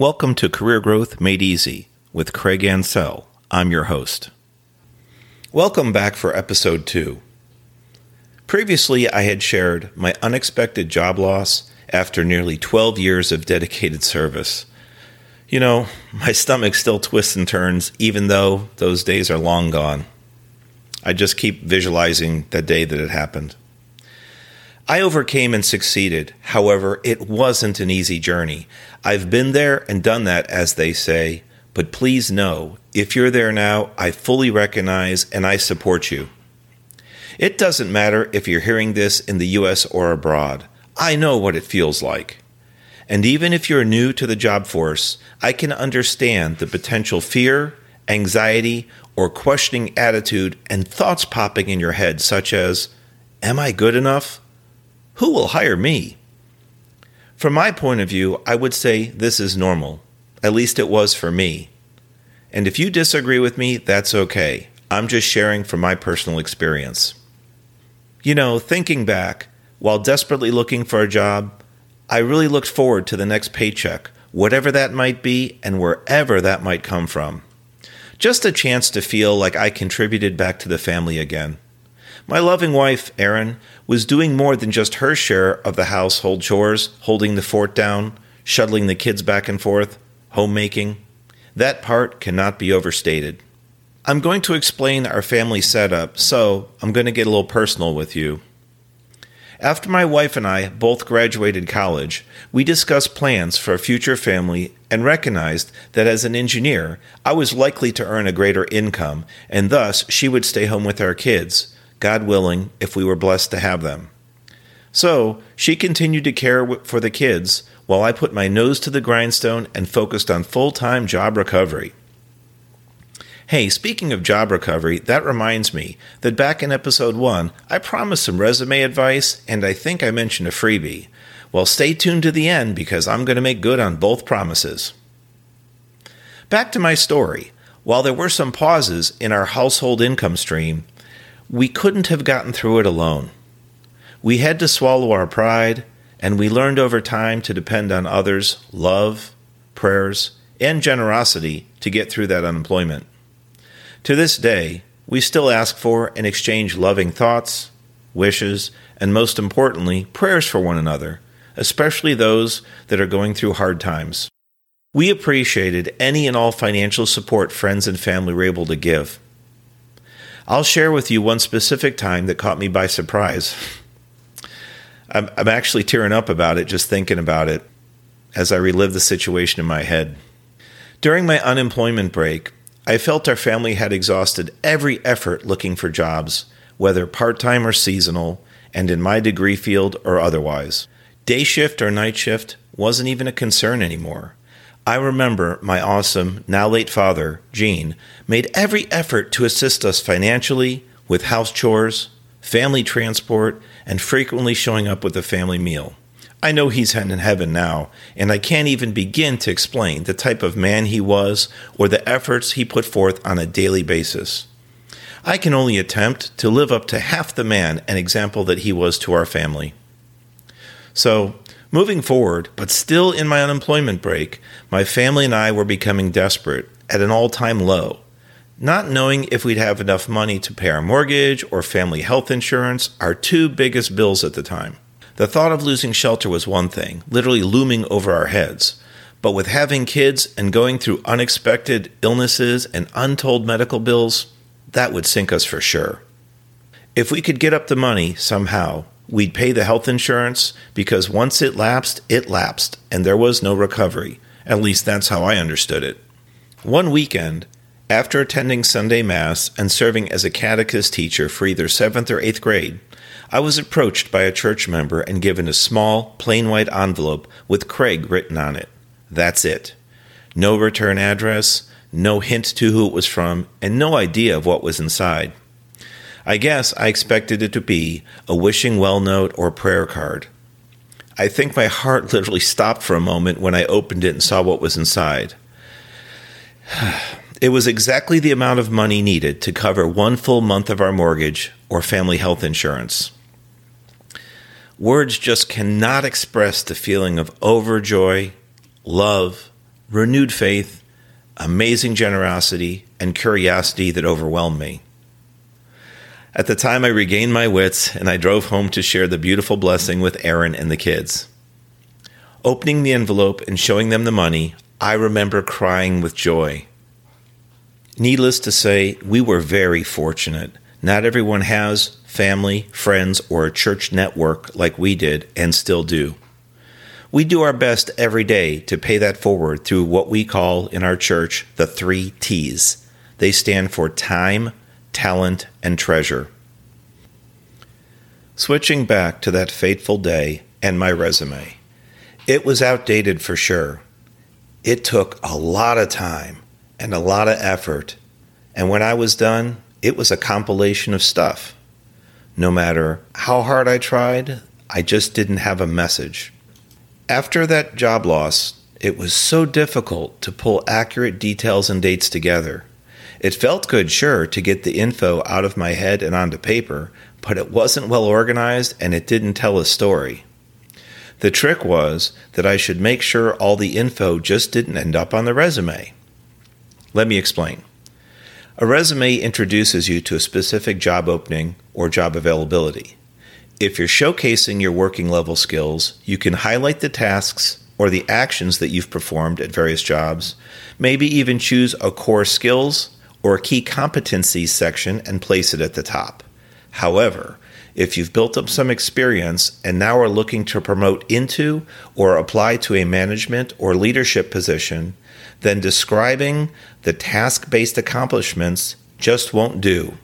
Welcome to Career Growth Made Easy with Craig Ancell. I'm your host. Welcome back for episode 2. Previously, I had shared my unexpected job loss after nearly 12 years of dedicated service. You know, my stomach still twists and turns, even though those days are long gone. I just keep visualizing the day that it happened. I overcame and succeeded. However, it wasn't an easy journey. I've been there and done that, as they say, but please know, if you're there now, I fully recognize and I support you. It doesn't matter if you're hearing this in the U.S. or abroad. I know what it feels like. And even if you're new to the job force, I can understand the potential fear, anxiety, or questioning attitude and thoughts popping in your head, such as, am I good enough? Who will hire me? From my point of view, I would say this is normal. At least it was for me. And if you disagree with me, that's okay. I'm just sharing from my personal experience. You know, thinking back, while desperately looking for a job, I really looked forward to the next paycheck, whatever that might be and wherever that might come from. Just a chance to feel like I contributed back to the family again. My loving wife, Erin, was doing more than just her share of the household chores, holding the fort down, shuttling the kids back and forth, homemaking. That part cannot be overstated. I'm going to explain our family setup, so I'm going to get a little personal with you. After my wife and I both graduated college, we discussed plans for a future family and recognized that as an engineer, I was likely to earn a greater income, and thus she would stay home with our kids, God willing, if we were blessed to have them. So she continued to care for the kids while I put my nose to the grindstone and focused on full-time job recovery. Hey, speaking of job recovery, that reminds me that back in episode 1, I promised some resume advice and I think I mentioned a freebie. Well, stay tuned to the end because I'm going to make good on both promises. Back to my story. While there were some pauses in our household income stream, we couldn't have gotten through it alone. We had to swallow our pride, and we learned over time to depend on others' love, prayers, and generosity to get through that unemployment. To this day, we still ask for and exchange loving thoughts, wishes, and most importantly, prayers for one another, especially those that are going through hard times. We appreciated any and all financial support friends and family were able to give. I'll share with you one specific time that caught me by surprise. I'm actually tearing up about it, just thinking about it as I relive the situation in my head. During my unemployment break, I felt our family had exhausted every effort looking for jobs, whether part-time or seasonal, and in my degree field or otherwise. Day shift or night shift wasn't even a concern anymore. I remember my awesome, now late father, Gene, made every effort to assist us financially with house chores, family transport, and frequently showing up with a family meal. I know he's in heaven now, and I can't even begin to explain the type of man he was or the efforts he put forth on a daily basis. I can only attempt to live up to half the man and example that he was to our family. So, moving forward, but still in my unemployment break, my family and I were becoming desperate at an all-time low, not knowing if we'd have enough money to pay our mortgage or family health insurance, our two biggest bills at the time. The thought of losing shelter was one thing, literally looming over our heads. But with having kids and going through unexpected illnesses and untold medical bills, that would sink us for sure. If we could get up the money somehow, we'd pay the health insurance because once it lapsed, and there was no recovery. At least that's how I understood it. One weekend, after attending Sunday Mass and serving as a catechist teacher for either 7th or 8th grade, I was approached by a church member and given a small, plain white envelope with Craig written on it. That's it. No return address, no hint to who it was from, and no idea of what was inside. I guess I expected it to be a wishing well note or prayer card. I think my heart literally stopped for a moment when I opened it and saw what was inside. It was exactly the amount of money needed to cover one full month of our mortgage or family health insurance. Words just cannot express the feeling of overjoy, love, renewed faith, amazing generosity, and curiosity that overwhelmed me. At the time, I regained my wits, and I drove home to share the beautiful blessing with Erin and the kids. Opening the envelope and showing them the money, I remember crying with joy. Needless to say, we were very fortunate. Not everyone has family, friends, or a church network like we did and still do. We do our best every day to pay that forward through what we call in our church the 3 T's. They stand for time, talent, and treasure. Switching back to that fateful day and my resume. It was outdated for sure. It took a lot of time and a lot of effort. And when I was done, it was a compilation of stuff. No matter how hard I tried, I just didn't have a message. After that job loss, it was so difficult to pull accurate details and dates together. It felt good, sure, to get the info out of my head and onto paper, but it wasn't well organized and it didn't tell a story. The trick was that I should make sure all the info just didn't end up on the resume. Let me explain. A resume introduces you to a specific job opening or job availability. If you're showcasing your working level skills, you can highlight the tasks or the actions that you've performed at various jobs, maybe even choose a core skills or a key competencies section and place it at the top. However, if you've built up some experience and now are looking to promote into or apply to a management or leadership position, then describing the task-based accomplishments just won't do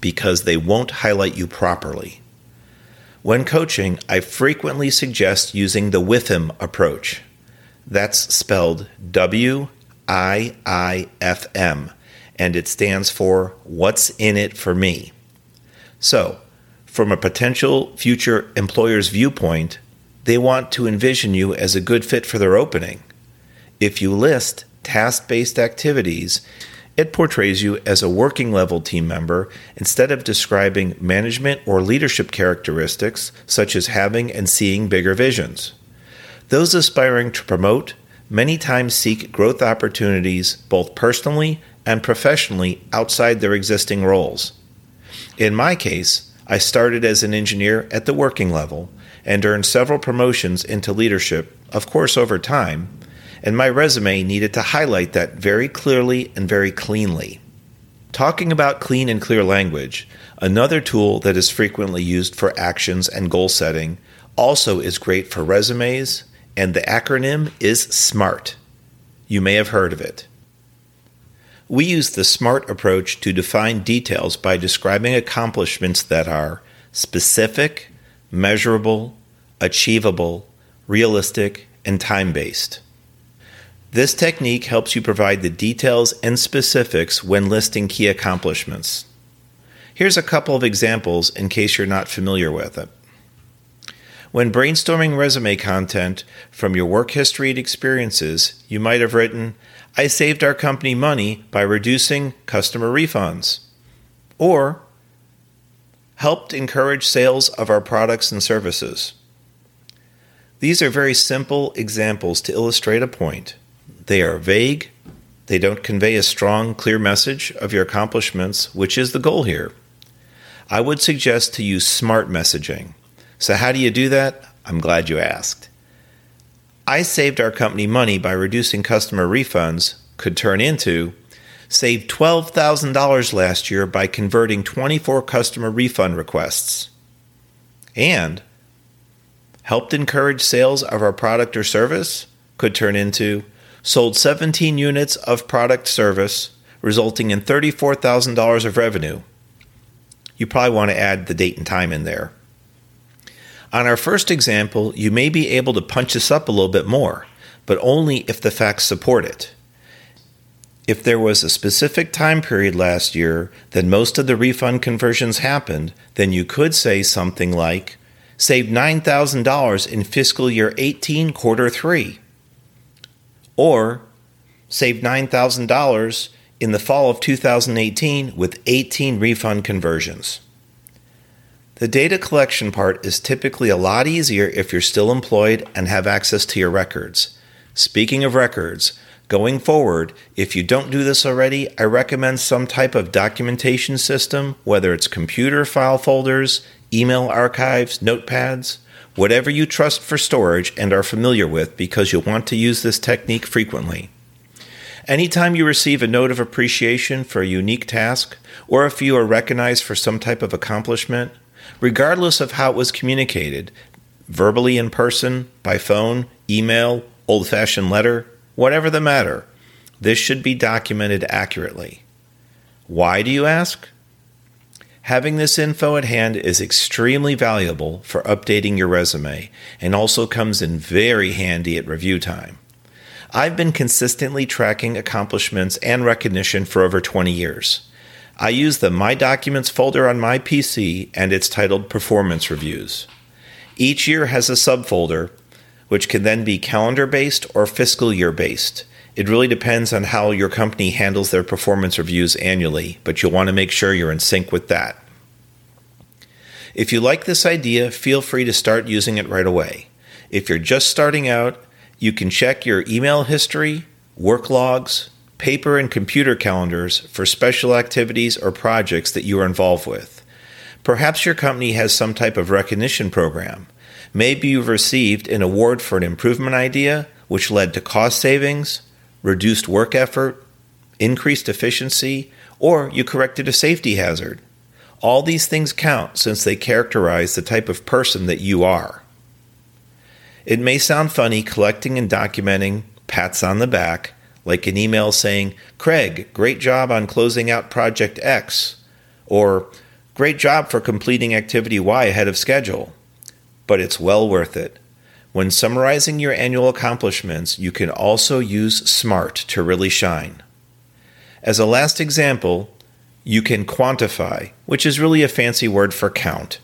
because they won't highlight you properly. When coaching, I frequently suggest using the WIIFM approach. That's spelled WIIFM, and it stands for What's in It for Me. So, from a potential future employer's viewpoint, they want to envision you as a good fit for their opening. If you list task-based activities, it portrays you as a working-level team member instead of describing management or leadership characteristics such as having and seeing bigger visions. Those aspiring to promote many times seek growth opportunities both personally and professionally outside their existing roles. In my case, I started as an engineer at the working level and earned several promotions into leadership, of course over time, and my resume needed to highlight that very clearly and very cleanly. Talking about clean and clear language, another tool that is frequently used for actions and goal setting, also is great for resumes, and the acronym is SMART. You may have heard of it. We use the SMART approach to define details by describing accomplishments that are specific, measurable, achievable, realistic, and time-based. This technique helps you provide the details and specifics when listing key accomplishments. Here's a couple of examples in case you're not familiar with it. When brainstorming resume content from your work history and experiences, you might have written, I saved our company money by reducing customer refunds, or helped encourage sales of our products and services. These are very simple examples to illustrate a point. They are vague. They don't convey a strong, clear message of your accomplishments, which is the goal here. I would suggest to use SMART messaging. So how do you do that? I'm glad you asked. I saved our company money by reducing customer refunds could turn into saved $12,000 last year by converting 24 customer refund requests and helped encourage sales of our product or service could turn into sold 17 units of product service resulting in $34,000 of revenue. You probably want to add the date and time in there. On our first example, you may be able to punch this up a little bit more, but only if the facts support it. If there was a specific time period last year that most of the refund conversions happened, then you could say something like, saved $9,000 in fiscal year 18, quarter 3, or saved $9,000 in the fall of 2018 with 18 refund conversions. The data collection part is typically a lot easier if you're still employed and have access to your records. Speaking of records, going forward, if you don't do this already, I recommend some type of documentation system, whether it's computer file folders, email archives, notepads, whatever you trust for storage and are familiar with, because you'll want to use this technique frequently. Anytime you receive a note of appreciation for a unique task, or if you are recognized for some type of accomplishment, regardless of how it was communicated, verbally in person, by phone, email, old-fashioned letter, whatever the matter, this should be documented accurately. Why, do you ask? Having this info at hand is extremely valuable for updating your resume and also comes in very handy at review time. I've been consistently tracking accomplishments and recognition for over 20 years. I use the My Documents folder on my PC, and it's titled Performance Reviews. Each year has a subfolder, which can then be calendar-based or fiscal year-based. It really depends on how your company handles their performance reviews annually, but you'll want to make sure you're in sync with that. If you like this idea, feel free to start using it right away. If you're just starting out, you can check your email history, work logs, paper and computer calendars for special activities or projects that you are involved with. Perhaps your company has some type of recognition program. Maybe you've received an award for an improvement idea, which led to cost savings, reduced work effort, increased efficiency, or you corrected a safety hazard. All these things count since they characterize the type of person that you are. It may sound funny collecting and documenting pats on the back, like an email saying, "Craig, great job on closing out Project X," or "Great job for completing Activity Y ahead of schedule." But it's well worth it. When summarizing your annual accomplishments, you can also use SMART to really shine. As a last example, you can quantify, which is really a fancy word for count.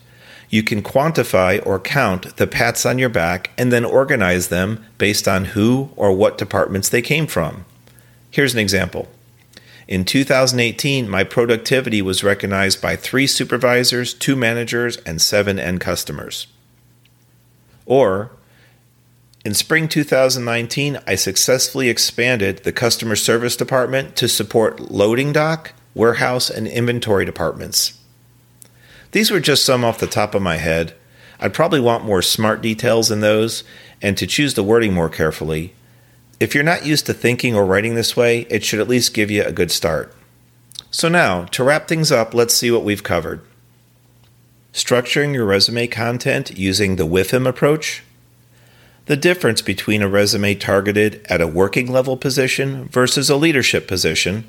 You can quantify or count the pats on your back and then organize them based on who or what departments they came from. Here's an example. In 2018, my productivity was recognized by 3 supervisors, 2 managers, and 7 end customers. Or, in spring 2019, I successfully expanded the customer service department to support loading dock, warehouse, and inventory departments. These were just some off the top of my head. I'd probably want more SMART details in those and to choose the wording more carefully. If you're not used to thinking or writing this way, it should at least give you a good start. So now, to wrap things up, let's see what we've covered. Structuring your resume content using the WIIFM approach. The difference between a resume targeted at a working level position versus a leadership position.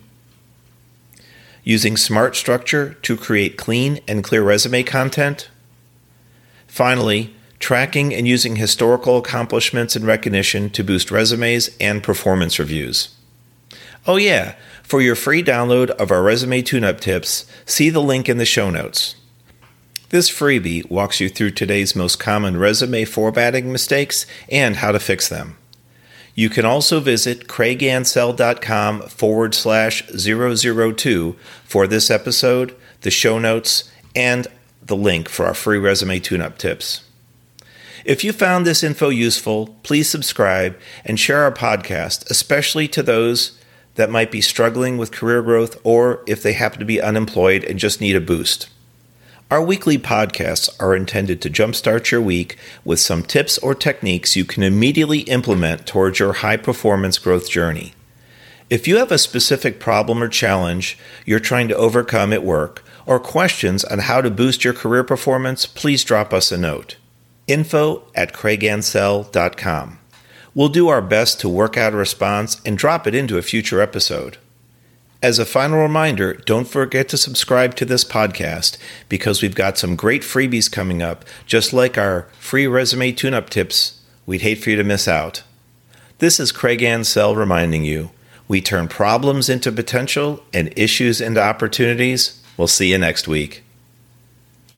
Using SMART structure to create clean and clear resume content. Finally, tracking and using historical accomplishments and recognition to boost resumes and performance reviews. Oh yeah, for your free download of our resume tune-up tips, see the link in the show notes. This freebie walks you through today's most common resume formatting mistakes and how to fix them. You can also visit craigancell.com/002 for this episode, the show notes, and the link for our free resume tune-up tips. If you found this info useful, please subscribe and share our podcast, especially to those that might be struggling with career growth or if they happen to be unemployed and just need a boost. Our weekly podcasts are intended to jumpstart your week with some tips or techniques you can immediately implement towards your high-performance growth journey. If you have a specific problem or challenge you're trying to overcome at work or questions on how to boost your career performance, please drop us a note. info@craigancell.com. We'll do our best to work out a response and drop it into a future episode. As a final reminder, don't forget to subscribe to this podcast because we've got some great freebies coming up, just like our free resume tune-up tips. We'd hate for you to miss out. This is Craig Ancell reminding you, we turn problems into potential and issues into opportunities. We'll see you next week.